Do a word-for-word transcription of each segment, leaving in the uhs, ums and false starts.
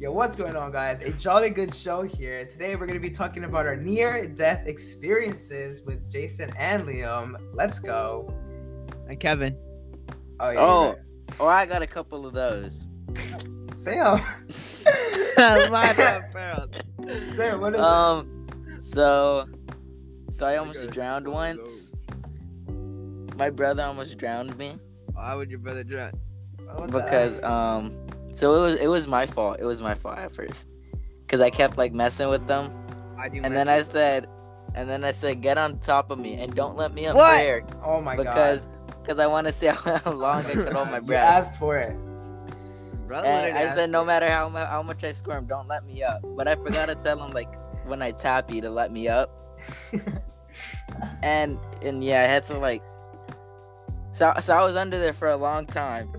Yo, what's going on, guys? A jolly good show here. Today we're going to be talking about our near-death experiences with Jason and Liam. Let's go. And Kevin. Oh, yeah. Oh, right. Oh, I got a couple of those. Sam. My bad, Sam, what is um, it? So, so I almost I drowned once. Those. My brother almost drowned me. Why would your brother drown? What's because, that? um... So it was it was my fault. It was my fault at first, cause I kept like messing with them, I do and then I said, and then I said, get on top of me and don't let me up what? there. Oh my because, god! Because because I want to see how long I could hold my breath. You asked for it. Brother, and I said, no matter how how much I squirm, don't let me up. But I forgot to tell him like when I tap you to let me up. and and yeah, I had to like. So so I was under there for a long time.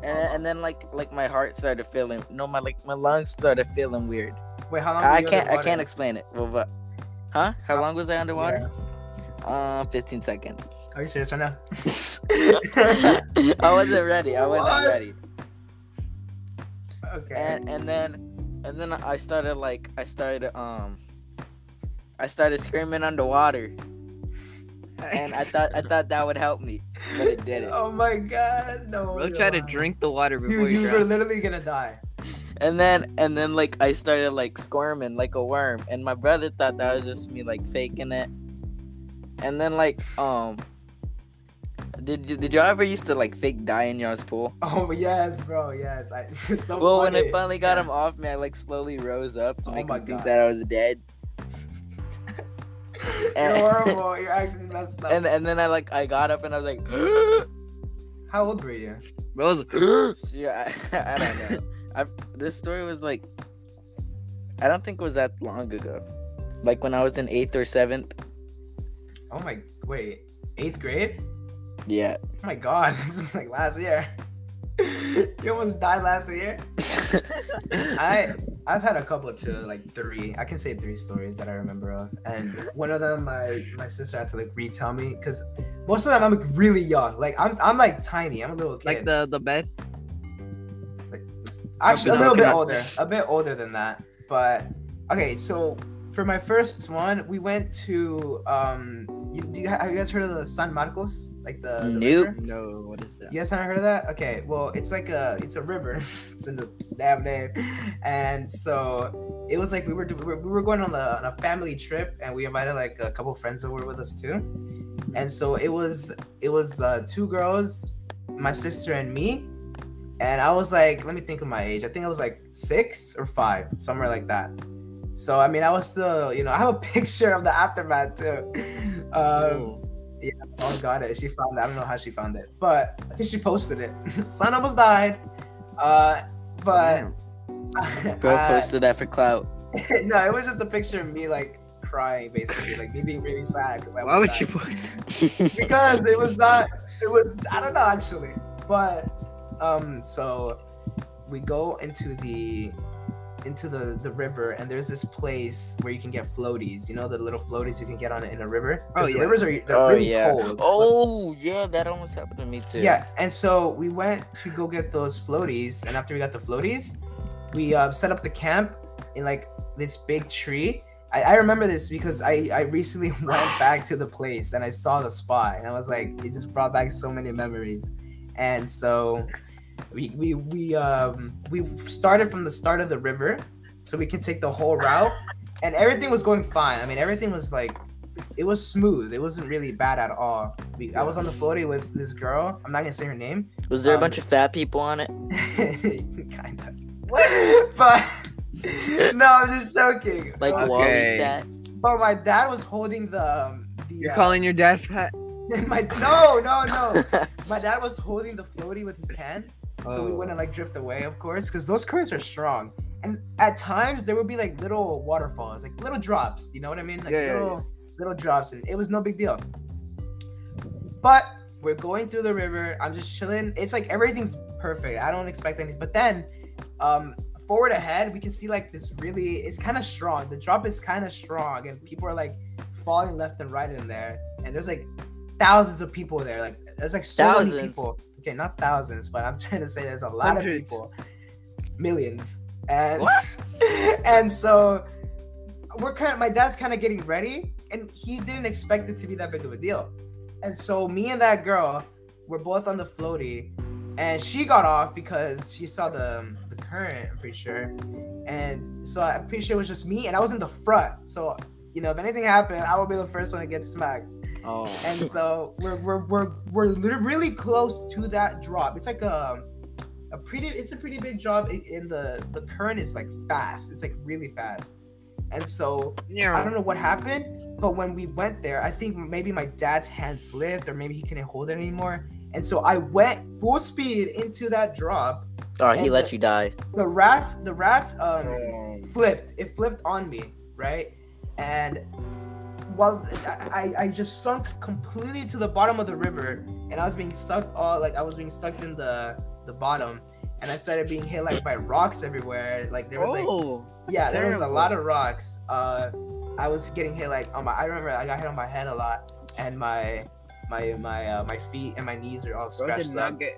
And, uh-huh. and then like like my heart started feeling no my like my lungs started feeling weird. Wait, how long? I were you can't I can't explain it. Well, but, huh? How, how long was I underwater? Um, yeah. uh, fifteen seconds. Are you serious right now? I wasn't ready. I wasn't what? ready. Okay. And and then and then I started like I started um I started screaming underwater. And I thought I thought that would help me, but it didn't. Oh my god, no! Really try to drink the water before you. You were literally gonna die. And then and then like I started like squirming like a worm, and my brother thought that was just me like faking it. And then like um, did did y'all ever used to like fake die in y'all's pool? Oh yes, bro, yes. I, it's so well, funny. When I finally got him off me, I like slowly rose up to oh make him god. think that I was dead. You're horrible. You're actually messed up. And and then I like I got up and I was like, how old were you? I was like, yeah, I, I don't know. I this story was like, I don't think it was that long ago, like when I was in eighth or seventh. Oh my wait, eighth grade? Yeah. Oh my god, this is like last year. You almost died last year. I. I've had a couple of chills, like three. I can say three stories that I remember of, and one of them, my my sister had to like retell me because most of them I'm like really young, like I'm I'm like tiny, I'm a little kid. Like the the bed. Like, actually, a little bit older, a bit older than that. But okay, so for my first one, we went to um. You, do you have you guys heard of the San Marcos? Like the, the nope. River? No, what is that? You guys haven't heard of that? Okay, well it's like a it's a river. It's in the damn name. And so it was like we were we were, we were going on a on a family trip, and we invited like a couple friends over with us too. And so it was it was uh, two girls, my sister and me. And I was like, let me think of my age. I think I was like six or five, somewhere like that. So I mean, I was still, you know, I have a picture of the aftermath too. Um, yeah, oh got it. She found it. I don't know how she found it, but I think she posted it. Son almost died. Uh, but bro I, posted that for clout. No, it was just a picture of me like crying, basically, like me being really sad. I Why would dying. you post? Because it was not. It was I don't know actually, but um, so we go into the. into the the river, and there's this place where you can get floaties, you know, the little floaties you can get on in a river. Oh yeah, the rivers are they're oh, really yeah. cold. Oh yeah, that almost happened to me too. Yeah, and so we went to go get those floaties, and after we got the floaties, we uh, set up the camp in like this big tree. I, I remember this because I I recently went back to the place and I saw the spot, and I was like, it just brought back so many memories. And so. We we we um we started from the start of the river, so we could take the whole route, and everything was going fine. I mean, everything was like, it was smooth. It wasn't really bad at all. We, I was on the floaty with this girl. I'm not gonna say her name. Was there um, a bunch of fat people on it? Kind of. What? But no, I'm just joking. Like okay. Wally fat. But my dad was holding the. Um, the You're uh, calling your dad fat? my no no no. My dad was holding the floaty with his hand. So we wouldn't like drift away, of course, because those currents are strong. And at times there would be like little waterfalls, like little drops. You know what I mean? Like yeah, little, yeah, yeah. little drops, and it was no big deal. But we're going through the river. I'm just chilling. It's like everything's perfect. I don't expect anything. But then, um, forward ahead, we can see like this really. It's kind of strong. The drop is kind of strong, and people are like falling left and right in there. And there's like thousands of people there. Like there's like so thousands. many people. Okay, not thousands, but I'm trying to say there's a lot Hundreds. of people, millions. and what? and so we're kind of, my dad's kind of getting ready, and he didn't expect it to be that big of a deal. And so me and that girl were both on the floaty, and she got off because she saw the the current, I'm pretty sure. And so I'm pretty sure it was just me, and I was in the front. So, you know, if anything happened, I would be the first one to get smacked. Oh. And so we're we're we're we're really close to that drop. It's like a a pretty it's a pretty big drop. In the the current is like fast. It's like really fast. And so yeah. I don't know what happened, but when we went there, I think maybe my dad's hand slipped, or maybe he couldn't hold it anymore. And so I went full speed into that drop. Oh, he let the, you die. The raft, the raft um, oh. flipped. It flipped on me, right? And while I, I just sunk completely to the bottom of the river, and I was being sucked all like I was being sucked in the the bottom. And I started being hit like by rocks everywhere. Like there was like, oh, yeah, there terrible. was a lot of rocks. Uh, I was getting hit like on my. I remember I got hit on my head a lot, and my, my, my, uh, my feet and my knees are all scratched up. I did not get.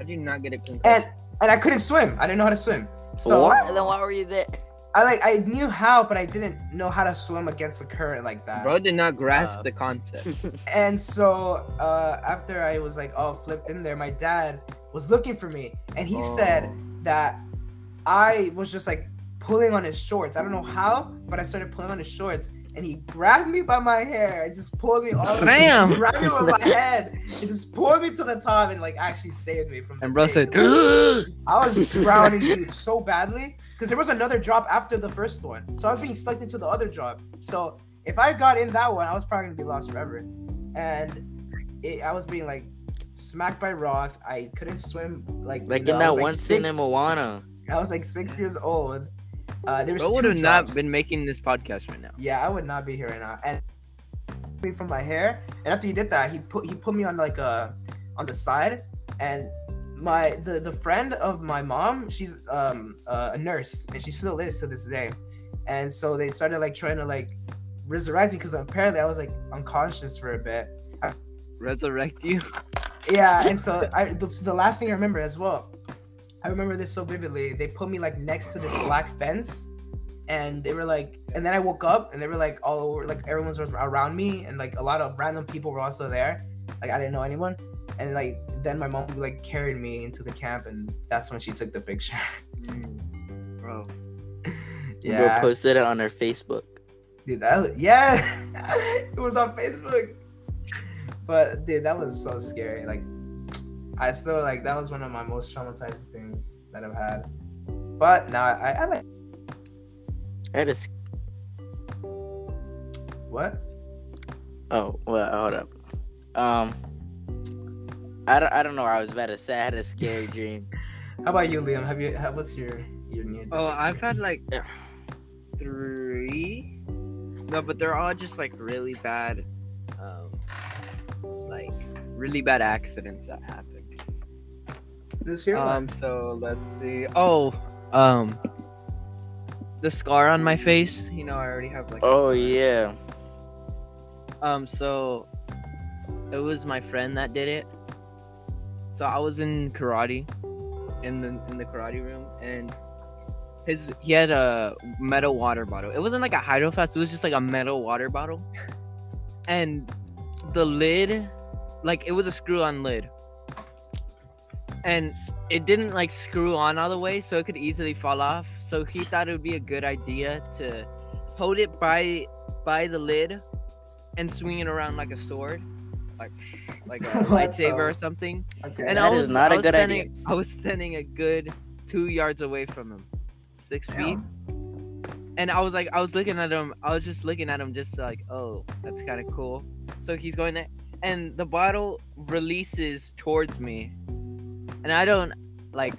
I did not get a concussion. And and I couldn't swim. I didn't know how to swim. So what? Then why were you there? I like I knew how, but I didn't know how to swim against the current like that. Bro did not grasp uh, the concept. And so uh, after I was like all flipped in there, my dad was looking for me, and he oh. said that I was just like pulling on his shorts. I don't know how, but I started pulling on his shorts, and he grabbed me by my hair and just pulled me off. Damn! Grabbed me with my head and just pulled me to the top, and like actually saved me from. And bro said, I was drowning, dude, so badly, because there was another drop after the first one, so I was being sucked into the other drop. So if I got in that one, I was probably gonna be lost forever, and it, I was being like. smacked by rocks. I couldn't swim like like you know, in that one scene in Moana. I was like six years old. Uh, there was I would have not been making this podcast right now. Yeah, I would not be here right now. And from my hair. And after he did that, he put he put me on like a on the side. And my the the friend of my mom, she's um uh, a nurse, and she still is to this day. And so they started like trying to like resurrect me, because apparently I was like unconscious for a bit. Resurrect you? Yeah, and so I, the, the last thing I remember as well, I remember this so vividly. They put me like next to this black fence, and they were like, and then I woke up, and they were like all over, like everyone was around me, and like a lot of random people were also there. Like I didn't know anyone, and like then my mom like carried me into the camp, and that's when she took the picture. Bro, yeah, bro posted it on her Facebook. Dude, that was, yeah, it was on Facebook. But dude, that was so scary. Like, I still like that was one of my most traumatizing things that I've had. But now I, I like. I had a. What? Oh well, hold up. Um, I don't. I don't know. I was about to say I had a scary dream. How about you, Liam? Have you? How, what's your your near? Oh, I've had like three. No, but they're all just like really bad. Um. Like really bad accidents that happened this year. Um, so let's see. Oh, um, the scar on my face. You know, I already have like. Oh yeah. Um, so it was my friend that did it. So I was in karate, in the in the karate room, and his he had a metal water bottle. It wasn't like a Hydro Flask. It was just like a metal water bottle, and the lid. Like, it was a screw-on lid. And it didn't, like, screw on all the way, so it could easily fall off. So he thought it would be a good idea to hold it by by the lid and swing it around like a sword. Like like a lightsaber or something. Okay. And that I was, is not I was a good standing, idea. I was standing a good two yards away from him. Six Damn. feet. And I was, like, I was looking at him. I was just looking at him just like, oh, that's kind of cool. So he's going there. And the bottle releases towards me, and I don't like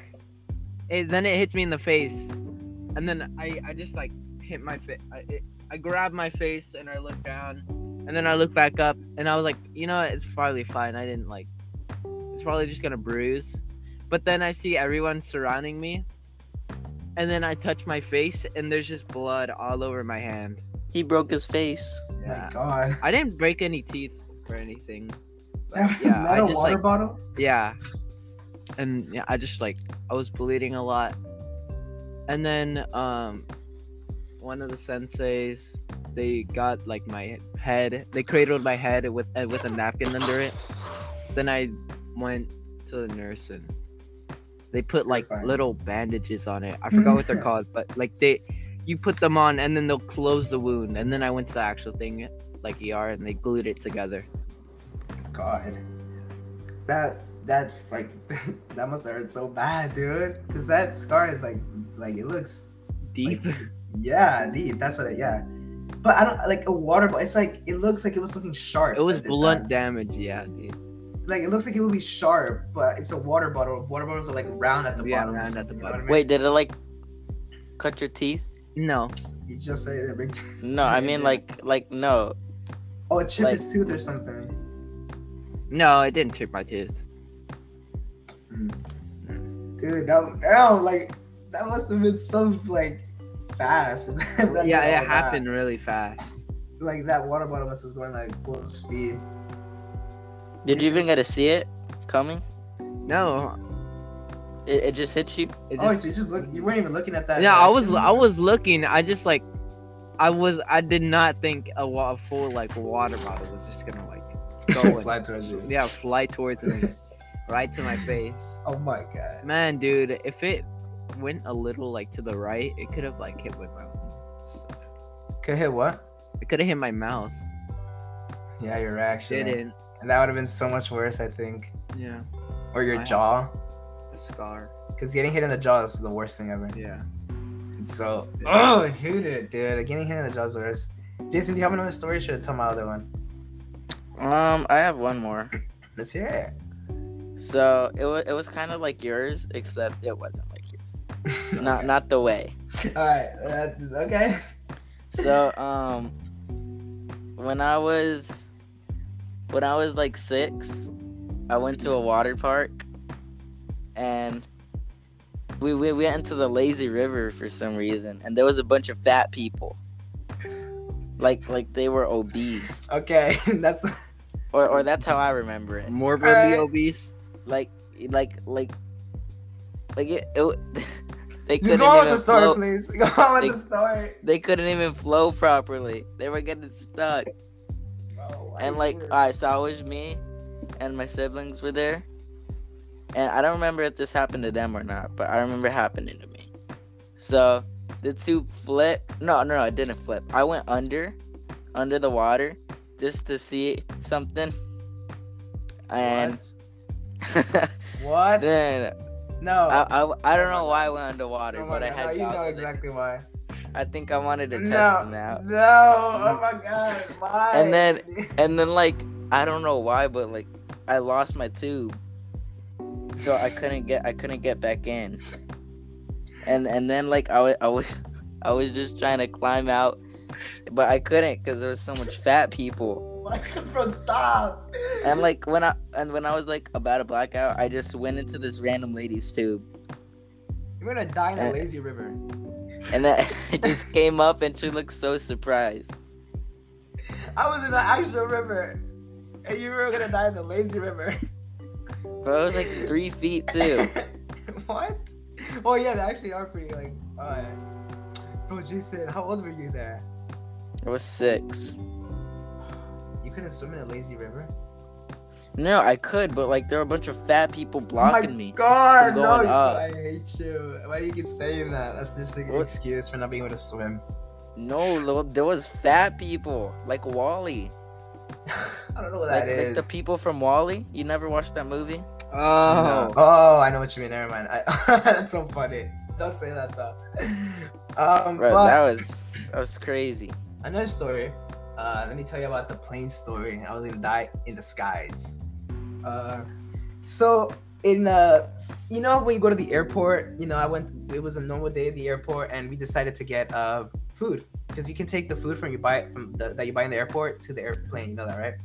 it. Then it hits me in the face, and then I, I just like hit my face. I, I grabbed my face and I looked down, and then I looked back up, and I was like, you know, it's probably fine. I didn't like. It's probably just gonna bruise, but then I see everyone surrounding me, and then I touch my face, and there's just blood all over my hand. He broke his face. Yeah. My God. I didn't break any teeth. Or anything, but, yeah. I just water like, bottle? Yeah, and yeah, I just like I was bleeding a lot, And then um, one of the senseis, they got like my head. They cradled my head with uh, with a napkin under it. Then I went to the nurse and they put like little bandages on it. I forgot what they're called, but like they, you put them on and then they'll close the wound. And then I went to the actual thing, like E R, and they glued it together. God, that that's like that must have hurt so bad, dude. Cause that scar is like like it looks deep. Like, yeah, deep. That's what. It, yeah. But I don't like a water ball. It's like it looks like it was something sharp. It was blunt damage. Yeah, dude. Like it looks like it would be sharp, but it's a water bottle. Water bottles are like round at the yeah, bottom. Yeah, round at the bottom. You know I mean? Wait, did it like cut your teeth? No. You just say it big. Teeth. No, I mean like like no. Oh, it chipped like, his tooth or something. No, it didn't chip my tooth. Mm. Mm. Dude, that oh, like that must have been so like fast. That yeah, it happened that. really fast. Like that water bottle must was going like full speed. Did you even get to see it coming? No. It, it just hit you. It oh, just, so you just look. You weren't even looking at that. Yeah, no, I was. I was looking. I just like, I was. I did not think a, a full like water bottle was just gonna like go fly towards you. Yeah, fly towards me, right to my face. Oh my god. Man, dude, if it went a little like to the right, it could have like hit my mouth. Could hit what? It could have hit my mouth. Yeah, your reaction. It didn't. And that would have been so much worse, I think. Yeah. Or your I jaw. A scar. Because getting hit in the jaw is the worst thing ever. Yeah. And so, oh, shoot it, dude. Getting hit in the jaw is the worst. Jason, do you have another story? Or should I tell my other one? Um, I have one more. Let's hear it. So it was it was kind of like yours, except it wasn't like yours. okay. Not not the way. All right. Uh, okay. So um, when I was. When I was like six, I went to a water park and we, we went into the lazy river for some reason. And there was a bunch of fat people. Like like they were obese. Okay, that's or or that's how I remember it. Morbidly right. obese? Like like like like it, it they couldn't even go on with the story, please. Go on with the story. They couldn't even flow properly. They were getting stuck. And like, alright, so I was me and my siblings were there. And I don't remember if this happened to them or not, but I remember it happening to me. So the two flip. No, no, no, it didn't flip. I went under, under the water just to see something. And what? what? Then no. I, I, I don't know why I went underwater, but I had. You know exactly why. I think I wanted to test no, them out. No, oh my god, why? And then, and then, like, I don't know why, but like, I lost my tube, so I couldn't get, I couldn't get back in. And and then, like, I was, I was, I was just trying to climb out, but I couldn't because there was so much fat people. Bro, stop. And like when I and when I was like about a blackout, I just went into this random lady's tube. You're gonna die in the lazy river. And then I just came up and she looked so surprised. I was in the actual river. And you were gonna die in the lazy river. Bro, it was like three feet too. What? Oh yeah, they actually are pretty like uh Bro Jason, how old were you there? I was six. You couldn't swim in a lazy river? No, I could, but like there were a bunch of fat people blocking me. Oh my god, me no, up. I hate you. Why do you keep saying that? That's just like an excuse for not being able to swim. No, there was fat people, like Wall-E. I don't know what like, that is. Like the people from Wall-E? You never watched that movie? Oh. No. Oh, I know what you mean. Never mind. I, that's so funny. Don't say that though. Um, Bro, but... that was that was crazy. Another story. Uh, let me tell you about the plane story. I was gonna die in the skies. Uh, so in uh, you know when you go to the airport, you know I went. It was a normal day at the airport, and we decided to get uh food because you can take the food from you buy from the, that you buy in the airport to the airplane. You know that, right?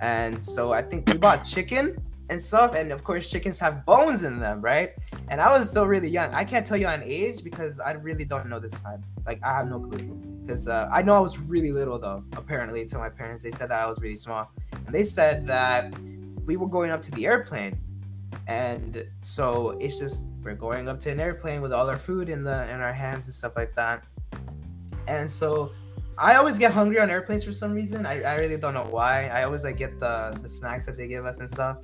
And so I think we bought chicken and stuff, and of course chickens have bones in them, right? And I was still really young. I can't tell you an age because I really don't know this time. Like I have no clue. Because uh, I know I was really little, though, apparently, to my parents. They said that I was really small. And they said that we were going up to the airplane. And so it's just, we're going up to an airplane with all our food in the in our hands and stuff like that. And so I always get hungry on airplanes for some reason. I, I really don't know why. I always like get the, the snacks that they give us and stuff.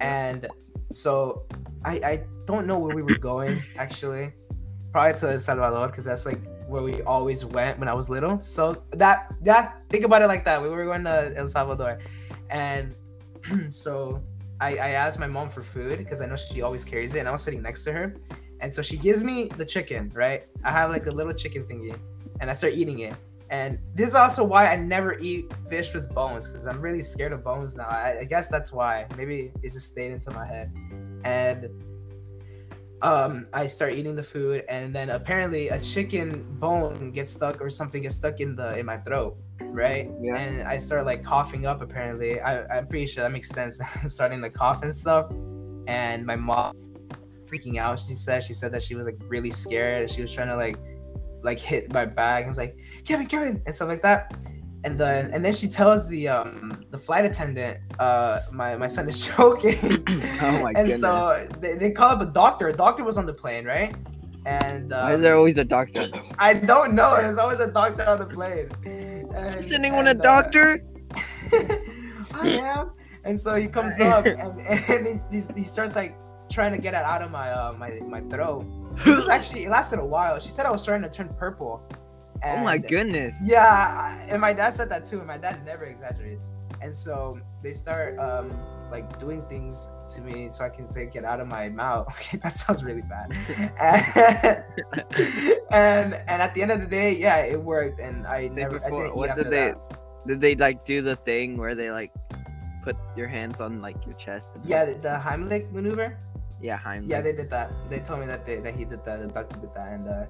And so I, I don't know where we were going, actually. Probably to El Salvador, because that's like where we always went when I was little. So that, that think about it like that. We were going to El Salvador. And so I, I asked my mom for food because I know she always carries it, and I was sitting next to her. And so she gives me the chicken, right? I have like a little chicken thingy, and I start eating it. And this is also why I never eat fish with bones, because I'm really scared of bones now. I, I guess that's why. Maybe it just stayed into my head. And um, I start eating the food, and then apparently a chicken bone gets stuck or something gets stuck in the in my throat, right? Yeah. And I start like coughing up. Apparently, I, I'm pretty sure that makes sense. I'm starting to cough and stuff, and my mom freaking out. She said she said that she was like really scared. She was trying to like. like hit my bag. I was like, Kevin, Kevin, and stuff like that. And then and then she tells the um the flight attendant, uh my, my son is choking. Oh my and goodness. So they, they call up a doctor. A doctor was on the plane, right? And um, why is there always a doctor? I don't know. There's always a doctor on the plane. And, is anyone and, a doctor? Uh, I am. And so he comes up and, and he's, he's, he starts like trying to get it out of my uh, my my throat. This was actually, it lasted a while. She said I was starting to turn purple. And oh my goodness. Yeah, and my dad said that too, and my dad never exaggerates. And so they start um, like doing things to me so I can take it out of my mouth. Okay, that sounds really bad. and, and and at the end of the day, yeah, it worked. And I never, before, I didn't what eat did they, that. Did they like do the thing where they like put your hands on like your chest? And yeah, like, the Heimlich maneuver. Yeah, Heimlich. Yeah, they did that. They told me that they that he did that. The doctor did that, and uh,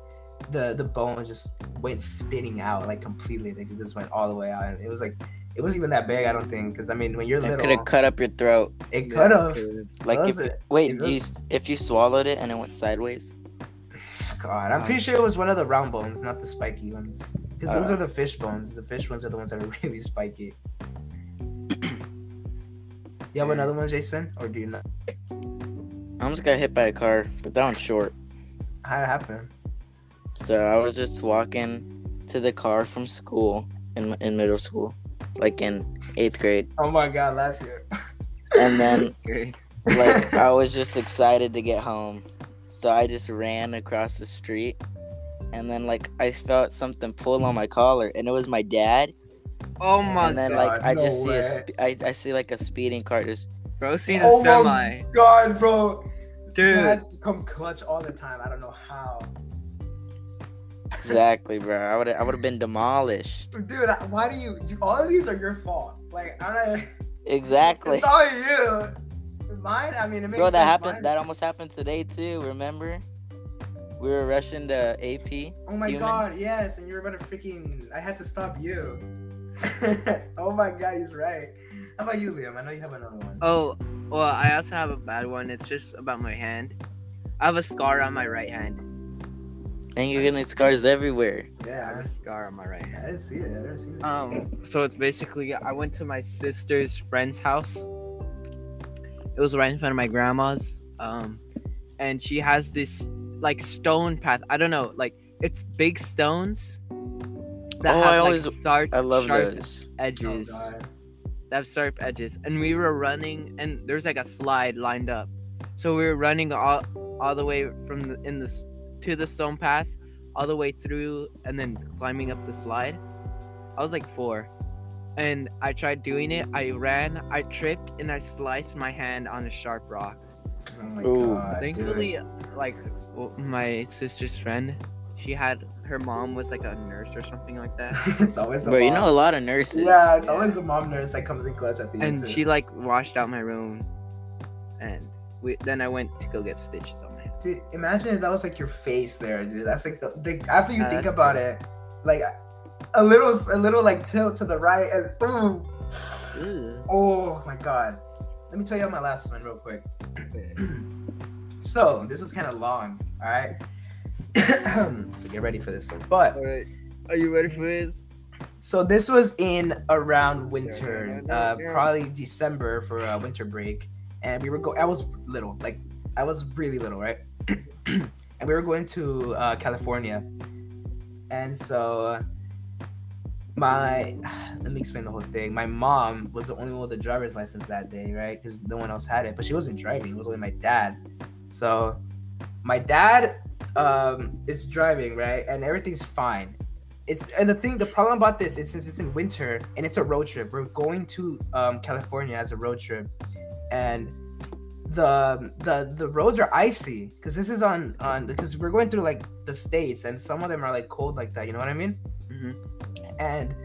the the bone just went spinning out like completely. They just went all the way out, and it was like it wasn't even that big, I don't think. Because I mean, when you're little, it could have cut up your throat. It could have. Yeah, like if it? wait, it you, if you swallowed it and it went sideways. God, I'm pretty sure it was one of the round bones, not the spiky ones. Because uh, those are the fish bones. The fish ones are the ones that are really spiky. You have another one, Jason, or do you not? I almost got hit by a car, but that one's short. How'd it happen? So I was just walking to the car from school in in middle school, like in eighth grade. Oh my God, last year. And then, like, I was just excited to get home, so I just ran across the street, and then like I felt something pull on my collar, and it was my dad. Oh my God! And then God, like I no just way. see a spe- I, I see like a speeding car just. Bro, see the oh semi. Oh my God, bro. Dude. That's come clutch all the time. I don't know how. Exactly, bro. I would I would have been demolished. Dude, why do you, dude, all of these are your fault. Like, I'm not. Exactly. It's all you. Mine, I mean, it makes bro, that sense. happened. Mine. That almost happened today too. Remember? We were rushing to A P. Oh my human. God, yes, and you were about to freaking. I had to stop you. Oh my God, he's right. How about you, Liam? I know you have another one. Oh, well, I also have a bad one. It's just about my hand. I have a scar on my right hand. And you're gonna get scars everywhere. Yeah, I have a scar on my right hand. I didn't see it. I never seen it. Um, so it's basically I went to my sister's friend's house. It was right in front of my grandma's. Um, and she has this like stone path. I don't know, like it's big stones. That oh, have, I always like, sharp, I love sharp those edges. Oh, God. That have sharp edges, and we were running, and there's like a slide lined up, so we were running all all the way from the in the to the stone path, all the way through, and then climbing up the slide. I was like four, and I tried doing it. I ran, I tripped, and I sliced my hand on a sharp rock. Oh my Ooh, God! Thankfully, dude. like well, my sister's friend, she had. Her mom was like a nurse or something like that. It's always the Bro, mom. You know a lot of nurses. Yeah, it's yeah. always the mom nurse that comes in clutch at the and end. And she like washed out my room, and we then I went to go get stitches on my hand. Dude, imagine if that was like your face there, dude. That's like the, the after you yeah, think about the... it, like a little a little like tilt to the right and boom. Ew. Oh my God. Let me tell you my last one real quick. So this is kind of long, all right. So get ready for this one. But all right. Are you ready for this? So this was in around winter, uh, probably December for a winter break. and we were go. I was little, like I was really little, right? And we were going to uh, California, and so my let me explain the whole thing. My mom was the only one with a driver's license that day, right? Because no one else had it, but she wasn't driving. It was only my dad. So my dad um, is driving, right? And everything's fine. It's and the thing, the problem about this is since it's in winter and it's a road trip, we're going to um, California as a road trip, and the the the roads are icy because this is on on because we're going through like the states and some of them are like cold like that. You know what I mean? Mm-hmm. And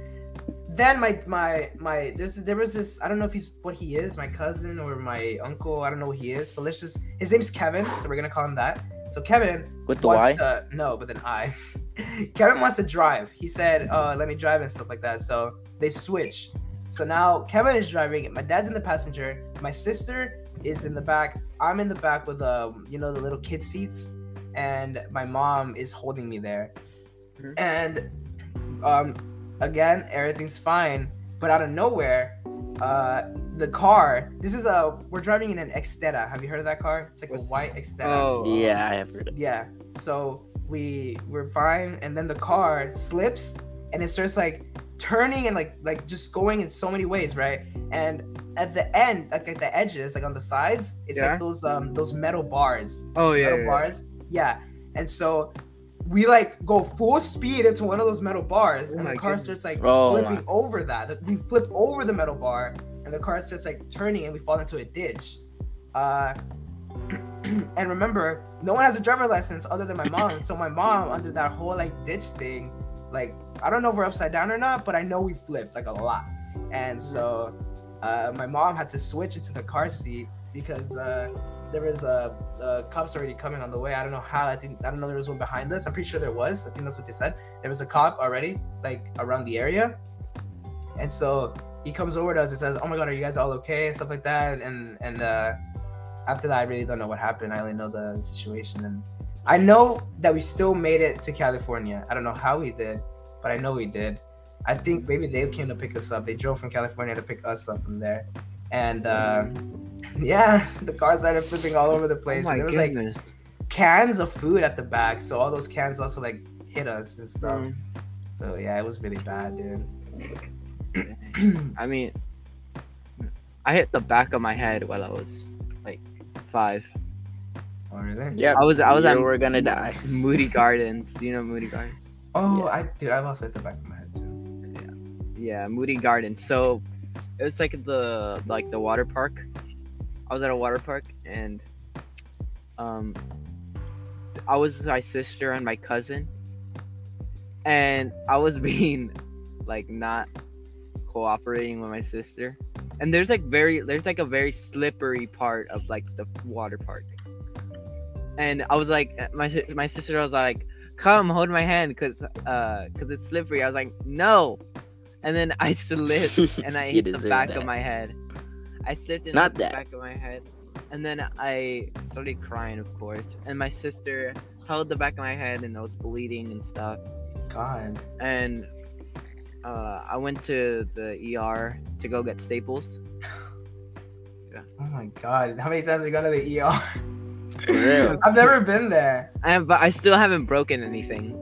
then my my my there's there was this I don't know if he's what he is, my cousin or my uncle, I don't know what he is, but let's just his name's Kevin, so we're gonna call him that. So Kevin with the wants Y to, no but then I. Kevin wants to drive. He said, uh, let me drive and stuff like that. So they switch. So now Kevin is driving. My dad's in the passenger. My sister is in the back. I'm in the back with, uh, you know, the little kid seats. And my mom is holding me there. Mm-hmm. And um, again, everything's fine. But out of nowhere, uh, the car, this is a, we're driving in an Xterra. Have you heard of that car? It's like What's... a white Xterra. Oh, yeah, I have heard of it. Yeah. So we were fine, and then the car slips and it starts like turning and like like just going in so many ways, right? And at the end, like at the edges, like on the sides, it's yeah. like those um those metal bars. Oh yeah, metal yeah, bars. Yeah. yeah. And so we like go full speed into one of those metal bars, oh and the car goodness. starts like oh, flipping my. over that. We flip over the metal bar, and the car starts like turning, and we fall into a ditch. Uh. And remember, no one has a driver's license other than my mom. So my mom, under that whole like ditch thing, like I don't know if we're upside down or not, but I know we flipped like a lot. And so uh, my mom had to switch into the car seat because uh, there was a uh, uh, cops already coming on the way. I don't know how. I think I don't know there was one behind us. I'm pretty sure there was. I think that's what they said. There was a cop already like around the area, and so he comes over to us and says, "Oh my God, are you guys all okay?" and stuff like that. And and. Uh, After that, I really don't know what happened. I only know the situation. And I know that we still made it to California. I don't know how we did, but I know we did. I think maybe they came to pick us up. They drove from California to pick us up from there. And uh, yeah, the car started flipping all over the place. Oh my and there was goodness. like cans of food at the back. So all those cans also like hit us and stuff. Mm. So yeah, it was really bad, dude. I mean, I hit the back of my head while I was like five. Oh, really? Yeah. I was. I was. You at we're gonna die. Moody Gardens. You know Moody Gardens. Oh, yeah. I dude. I've also at the back of my head too. Yeah. Yeah. Moody Gardens. So it was like the like the water park. I was at a water park, and um, I was with my sister and my cousin, and I was being like not cooperating with my sister. And there's like very there's like a very slippery part of like the water park, and I was like my my sister was like, "Come hold my hand, cause uh cause it's slippery." I was like, "No," and then I slipped and I hit the back that. of my head. I slipped and hit the back of my head, and then I started crying, of course. And my sister held the back of my head, and I was bleeding and stuff. God. And. Uh, I went to the E R to go get staples. Yeah. Oh my God! How many times have you gone to the E R? For real? I've never been there. I but I still haven't broken anything.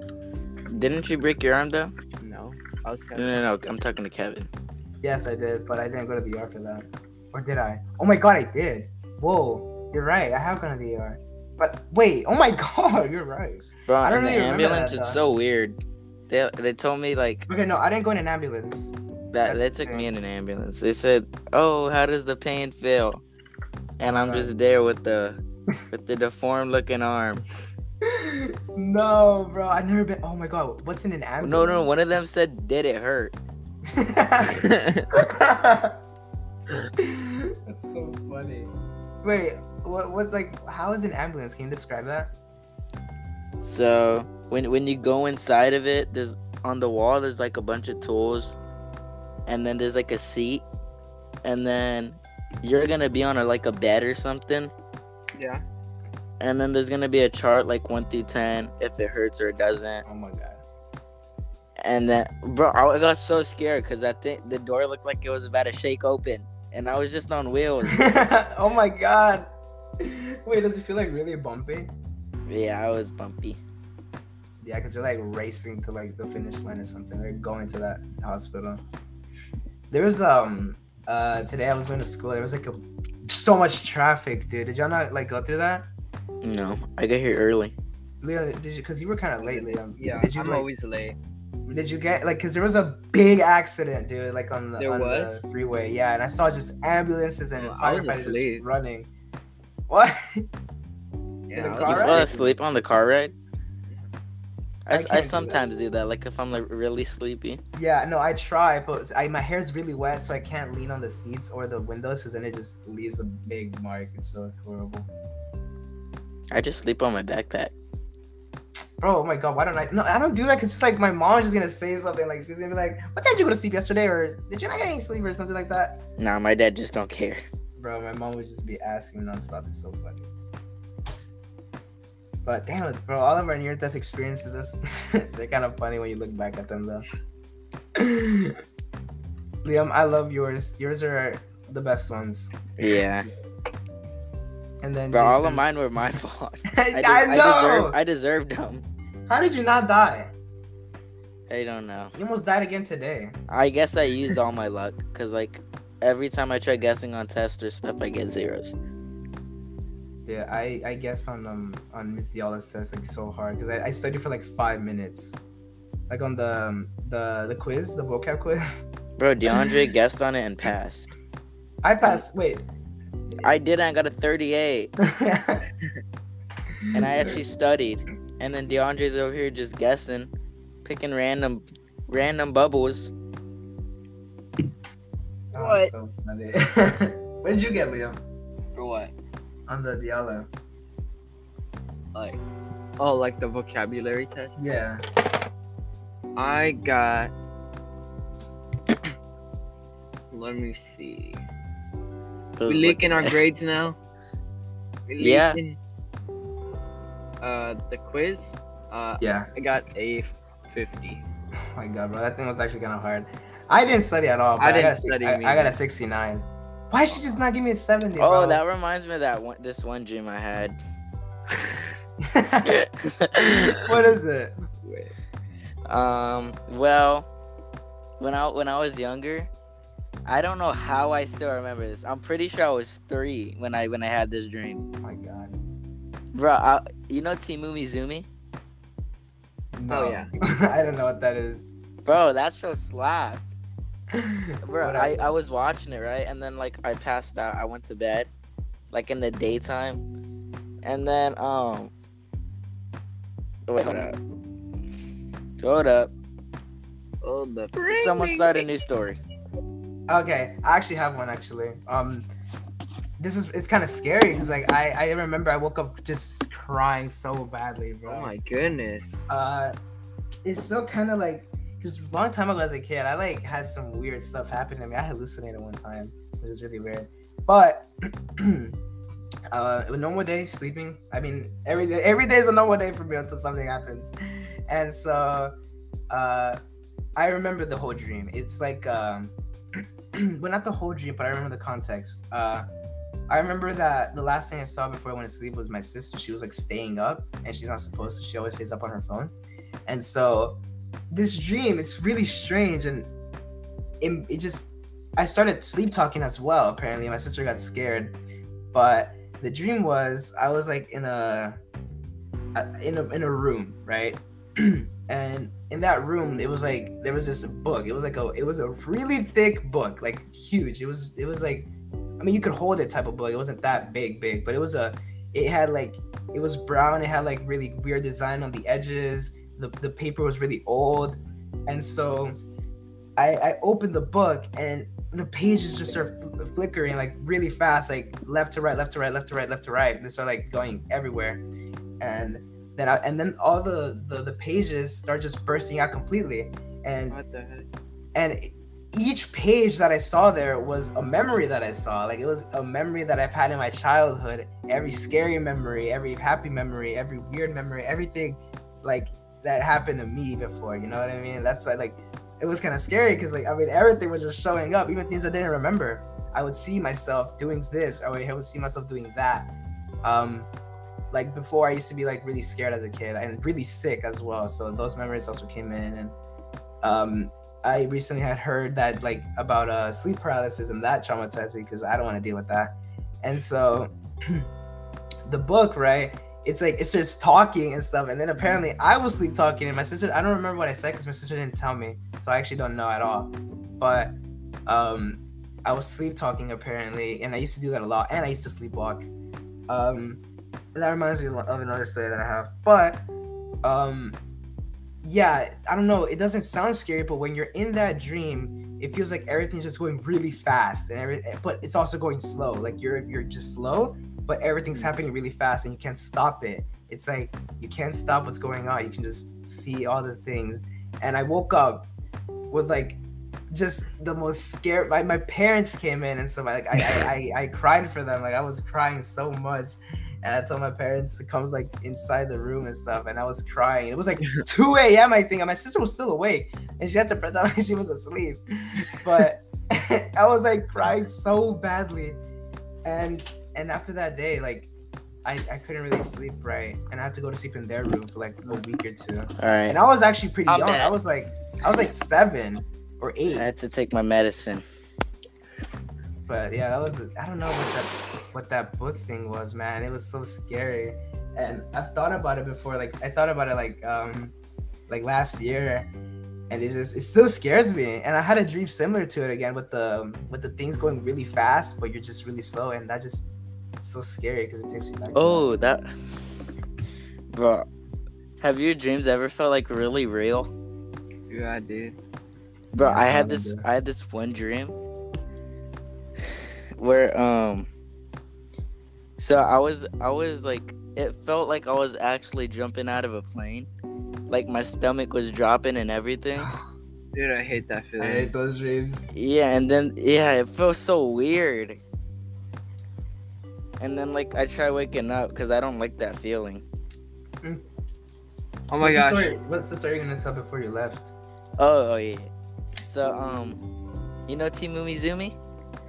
Didn't you break your arm though? No, I was. Kevin. No, no, no. I'm talking to Kevin. Yes, I did, but I didn't go to the E R for that. Or did I? Oh my God, I did. Whoa, you're right. I have gone to the E R. But wait, oh my God, you're right. Bro, I don't really the ambulance. That, it's so weird. They they told me like okay no I didn't go in an ambulance that That's they took me in an ambulance. They said, "Oh, how does the pain feel?" And I'm right. just there with the with the deformed looking arm. No, bro, I've never been. Oh my God, what's in an ambulance? No, no, one of them said, "Did it hurt?" That's so funny. Wait, what? What? Like, how is an ambulance? Can you describe that? So. When when you go inside of it, there's on the wall there's like a bunch of tools, and then there's like a seat, and then you're gonna be on a, like a bed or something. Yeah. And then there's gonna be a chart like one through ten if it hurts or it doesn't. Oh my God. And then, bro, I got so scared because I think the door looked like it was about to shake open, and I was just on wheels. Oh my god. Wait, does it feel like really bumpy? Yeah, I was bumpy. Yeah, because they're like racing to like the finish line or something. They're going to that hospital. There was um uh today I was going to school. There was like a so much traffic, dude. Did y'all not like go through that? No, I got here early. Leo, did you? Because you were kind of late, Leo. Yeah, did you, I'm like, always late. Did you get like? Because there was a big accident, dude. Like on the, there on was? the freeway. Yeah, and I saw just ambulances and well, firefighters just running. What? Yeah, you ride? Fell asleep on the car ride? I, I, I sometimes do that. do that, like if I'm like really sleepy. Yeah, no, I try, but I, my hair's really wet, so I can't lean on the seats or the windows, because then it just leaves a big mark. It's so horrible. I just sleep on my backpack. Bro, oh my god, why don't I? No, I don't do that, because it's like my mom's just gonna say something, like she's gonna be like, "What time did you go to sleep yesterday?" Or "Did you not get any sleep?" or something like that. Nah, my dad just don't care. Bro, my mom would just be asking nonstop. It's so funny. But damn it, bro, all of our near-death experiences, they're kind of funny when you look back at them, though. Liam, I love yours. Yours are the best ones. Yeah. And then, bro, Jason, all of mine were my fault. I, de- I know. I deserved, I deserved them. How did you not die? I don't know. You almost died again today. I guess I used all my luck, because, like, every time I try guessing on tests or stuff, I get zeros. Yeah, I, I guess on um on Miss Diala's test like so hard, because I, I studied for like five minutes, like on the um, the the quiz, the vocab quiz. Bro, DeAndre guessed on it and passed. I passed. Wait, I did. I got a thirty-eight, and I actually studied. And then DeAndre's over here just guessing, picking random random bubbles. Oh, what? So funny. What did you get, Liam? For what? On the Diallo. Like, oh, like the vocabulary test? Yeah. I got... Let me see. We leaking our grades now? We yeah. Leaking, uh, the quiz? Uh, yeah. I got a fifty. Oh my god, bro. That thing was actually kind of hard. I didn't study at all. But I didn't I got a, study. I, I got a sixty-nine. Why should she just not give me a seventy? Oh, bro? That reminds me of that one, this one dream I had. What is it? Wait. Um. Well, when I when I was younger, I don't know how I still remember this. I'm pretty sure I was three when I when I had this dream. Oh my god, bro! I, you know Team Umizoomi? No. Oh yeah. I don't know what that is. Bro, that show slapped. Bro, I, I was watching it, right? And then, like, I passed out. I went to bed, like, in the daytime. And then, um... Wait, hold up. Hold up. Hold up. Someone started a new story. Okay, I actually have one, actually. Um, this is... It's kind of scary, because, like, I, I remember I woke up just crying so badly, bro. Oh, my goodness. Uh, it's still kind of, like... Because a long time ago as a kid, I like had some weird stuff happen to me. I hallucinated one time, which is really weird. But uh, a normal day, sleeping. I mean, every day, every day is a normal day for me until something happens. And so uh, I remember the whole dream. It's like, um, well, not the whole dream, but I remember the context. Uh, I remember that the last thing I saw before I went to sleep was my sister. She was like staying up, and she's not supposed to. She always stays up on her phone. And so... this dream, it's really strange, and it, it just, I started sleep talking as well, apparently. My sister got scared, but the dream was, I was like in a, in a, in a room, right? And in that room, it was like, there was this book, it was like a, it was a really thick book, like huge, it was, it was like, I mean, you could hold it type of book, it wasn't that big, big, but it was a, it had like, it was brown, it had like really weird design on the edges, The, the paper was really old, and so I, I opened the book and the pages just start fl- flickering like really fast, like left to right, left to right, left to right, left to right. They start like going everywhere, and then I, and then all the, the, the pages start just bursting out completely, and what the heck? And each page that I saw there was a memory that I saw, like it was a memory that I've had in my childhood. Every scary memory, every happy memory, every weird memory, everything, like. That happened to me before, you know what I mean? That's like, like it was kind of scary because, like, I mean, everything was just showing up, even things I didn't remember. I would see myself doing this, or I would see myself doing that. Um, like before, I used to be like really scared as a kid and really sick as well. So those memories also came in. And um, I recently had heard that like about uh, sleep paralysis, and that traumatized me because I don't want to deal with that. And so the book, right? It's like, it's just talking and stuff. And then apparently I was sleep talking, and my sister, I don't remember what I said because my sister didn't tell me. So I actually don't know at all. But um, I was sleep talking apparently. And I used to do that a lot. And I used to sleepwalk. Um, and that reminds me of another story that I have. But um, yeah, I don't know. It doesn't sound scary, but when you're in that dream, it feels like everything's just going really fast. and every, But it's also going slow. Like you're you're just slow, but everything's happening really fast and you can't stop it. It's like, you can't stop what's going on. You can just see all the things. And I woke up with like, just the most scared, my, my parents came in and stuff. Like I, I, I, I cried for them. Like I was crying so much. And I told my parents to come like inside the room and stuff. And I was crying. It was like two a.m. I think. And my sister was still awake. And she had to pretend like she was asleep. But I was like crying so badly. And And after that day, like, I, I couldn't really sleep right, and I had to go to sleep in their room for like a week or two. All right. And I was actually pretty I'm young. Bad. I was like, I was like seven or eight. I had to take my medicine. But yeah, that was I don't know what that what that book thing was, man. It was so scary, and I've thought about it before. Like I thought about it like um like last year, and it just it still scares me. And I had a dream similar to it again with the with the things going really fast, but you're just really slow, and that just it's so scary because it takes you back. Oh, that, bro. Have your dreams ever felt like really real? Yeah, I did. Bro, yeah, I had this. Good. I had this one dream where um. So I was, I was like, it felt like I was actually jumping out of a plane, like my stomach was dropping and everything. Dude, I hate that feeling. I hate those dreams. Yeah, and then yeah, it felt so weird. And then, like, I try waking up because I don't like that feeling. Mm. Oh, my What's gosh. The story? What's the story you're going to tell before you left? Oh, oh, yeah. So, um, you know Team Umizoomi? oh,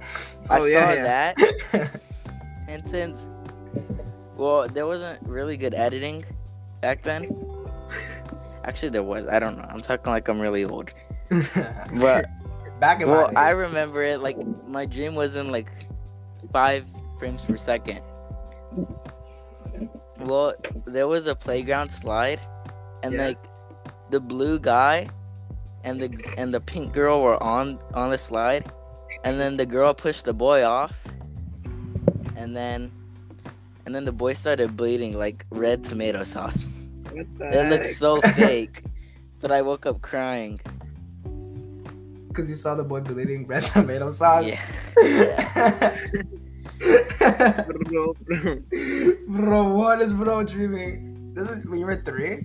I yeah, saw yeah. that. And since, well, there wasn't really good editing back then. Actually, there was. I don't know. I'm talking like I'm really old. But, back in well, I remember it. Like, my dream was in, like, five... frames per second. Well, there was a playground slide, and yeah. like the blue guy and the and the pink girl were on on the slide, and then the girl pushed the boy off, and then and then the boy started bleeding like red tomato sauce. What the it heck? Looked so fake, but I woke up crying. Cause you saw the boy bleeding red tomato sauce. Yeah. yeah. bro, bro. bro, what is bro dreaming? This is when you were three?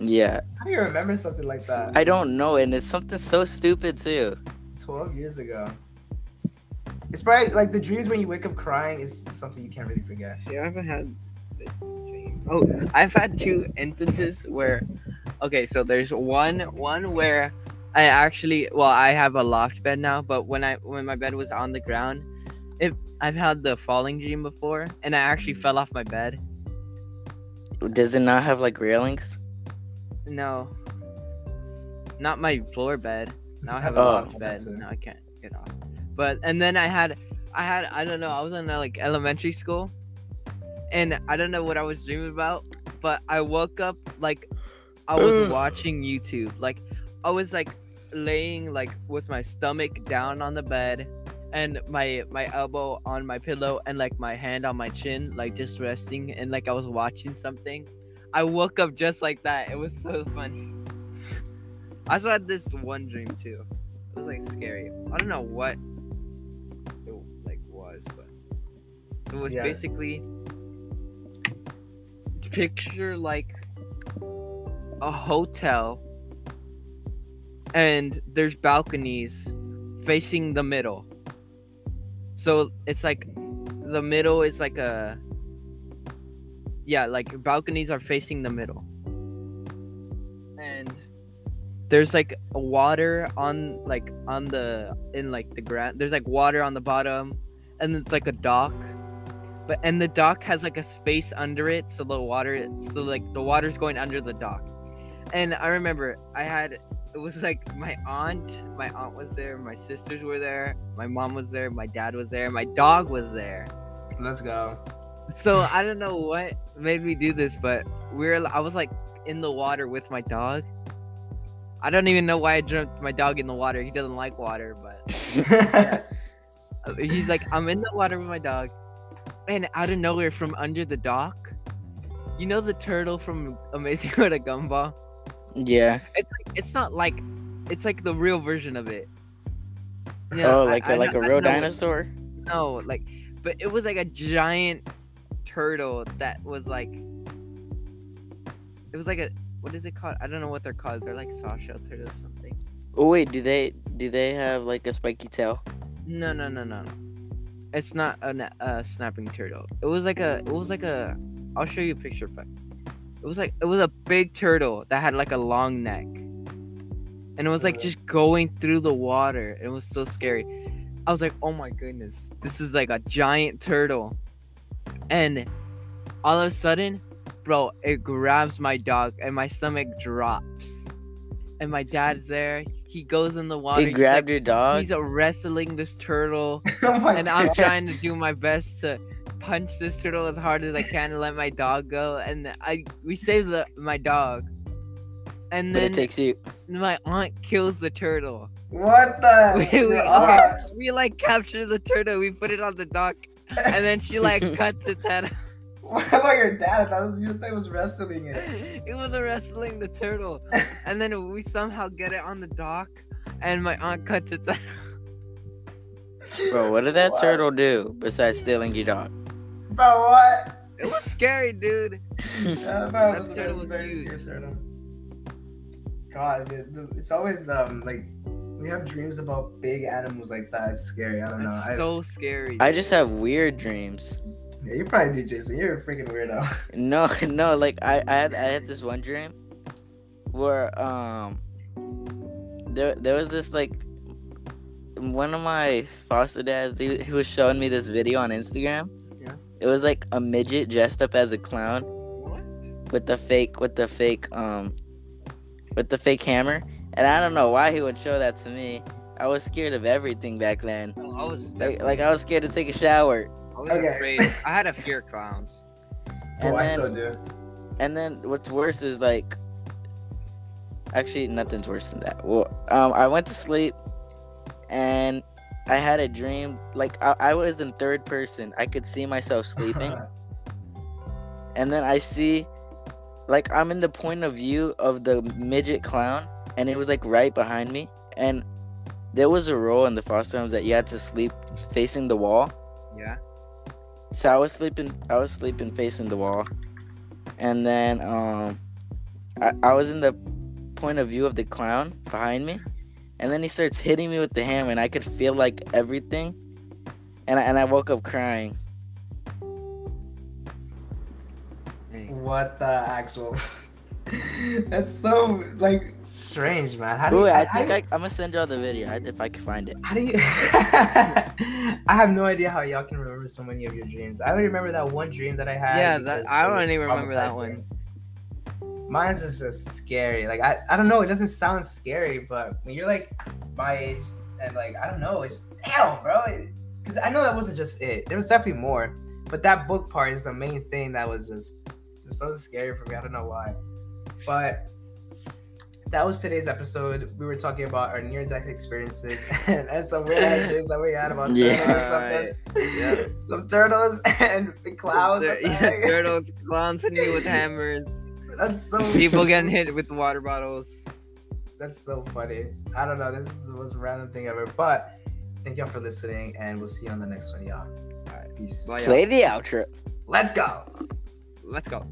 Yeah. How do you remember something like that? I don't know, and it's something so stupid too. Twelve years ago. It's probably like the dreams when you wake up crying is something you can't really forget. See, I haven't had the dream. Oh, I've had two instances where okay, so there's one one where I actually well, I have a loft bed now, but when I when my bed was on the ground, if I've had the falling dream before, and I actually fell off my bed. Does it not have like railings? No. Not my floor bed. Now I have oh, a loft bed. Now I can't get off. But and then I had, I had I don't know. I was in like elementary school, and I don't know what I was dreaming about. But I woke up like I was watching YouTube. Like I was like laying like with my stomach down on the bed. And my my elbow on my pillow and like my hand on my chin, like just resting, and like I was watching something. I woke up just like that. It was so funny. I also had this one dream too. It was like scary. I don't know what it like was, but so it was yeah. basically picture like a hotel, and there's balconies facing the middle. So it's like the middle is like a yeah like balconies are facing the middle, and there's like water on like on the in like the ground. There's like water on the bottom, and it's like a dock, but and the dock has like a space under it, so the water, so like the water's going under the dock. And I remember I had, it was like my aunt, my aunt was there, my sisters were there, my mom was there, my dad was there, my dog was there. Let's go. So I don't know what made me do this, but we we're I was like in the water with my dog. I don't even know why I jumped my dog in the water. He doesn't like water, but yeah. He's like, I'm in the water with my dog, and out of nowhere from under the dock, you know the turtle from Amazing World of Gumball? Yeah. It's like, it's not like, it's like the real version of it. You know, oh, like I, a, like I, a real dinosaur? What, no, like, but it was like a giant turtle that was like, it was like a, what is it called? I don't know what they're called. They're like soft shell turtles or something. Oh wait, do they do they have like a spiky tail? No, no, no, no. It's not a, a snapping turtle. It was like a. It was like a. I'll show you a picture, but it was like it was a big turtle that had like a long neck, and it was like just going through the water. It was so scary. I was like, oh my goodness, this is like a giant turtle, and all of a sudden. Bro, it grabs my dog and my stomach drops. And my dad's there. He goes in the water. He grabbed like, your dog? He's wrestling this turtle. Oh and God. I'm trying to do my best to punch this turtle as hard as I can to let my dog go. And I we save the, my dog. And then but it takes you. My aunt kills the turtle. What the? We, we, aunt? we like capture the turtle. We put it on the dock. And then she like cuts its head off. What about your dad? I thought you thought it was wrestling it. It was wrestling the turtle. And then we somehow get it on the dock, and my aunt cuts its out. Bro, what did that what? turtle do besides stealing your dog? Bro, what? It was scary, dude. Yeah, bro, that was turtle was very huge. Turtle. God, dude, it's always um like we have dreams about big animals like that. It's scary. I don't know. It's so I, scary. I just have weird dreams. Yeah, you probably do, Jason. You're a freaking weirdo. No, no, like I, I had, I had this one dream where um, there, there was this like one of my foster dads. He, he was showing me this video on Instagram. Yeah. It was like a midget dressed up as a clown. What? With the fake, with the fake, um, with the fake hammer. And I don't know why he would show that to me. I was scared of everything back then. Oh, I was like, like I was scared to take a shower. I was okay. afraid. I had a fear of clowns. And oh, then, I so do. And then what's worse is like, actually nothing's worse than that. Well, um, I went to sleep, and I had a dream. Like I, I was in third person. I could see myself sleeping, and then I see, like I'm in the point of view of the midget clown, and it was like right behind me. And there was a rule in the foster homes that you had to sleep facing the wall. Yeah. So I was sleeping, I was sleeping facing the wall, and then um, I, I was in the point of view of the clown behind me, and then he starts hitting me with the hammer, and I could feel like everything, and I, and I woke up crying. What the actual? That's so like strange, man. How do Ooh, you, I, I think I, I'm gonna send y'all the video if I can find it. How do you? I have no idea how y'all can remember so many of your dreams. I only remember that one dream that I had. Yeah, that, I don't even remember that one. Mine's just, just scary. Like I, I don't know. It doesn't sound scary, but when you're like my age and like I don't know, it's hell, bro. Because I know that wasn't just it. There was definitely more, but that book part is the main thing that was just, just so scary for me. I don't know why. But that was today's episode. We were talking about our near-death experiences and, and some weird ideas that we had about yeah, turtles or something. Yeah. Some turtles and clowns. Tur- yeah, turtles, clowns hitting you with hammers. That's so People getting hit with water bottles. That's so funny. I don't know. This is the most random thing ever. But thank y'all for listening, and we'll see you on the next one, y'all. All right, peace. Bye, y'all. Play the outro. Let's go. Let's go.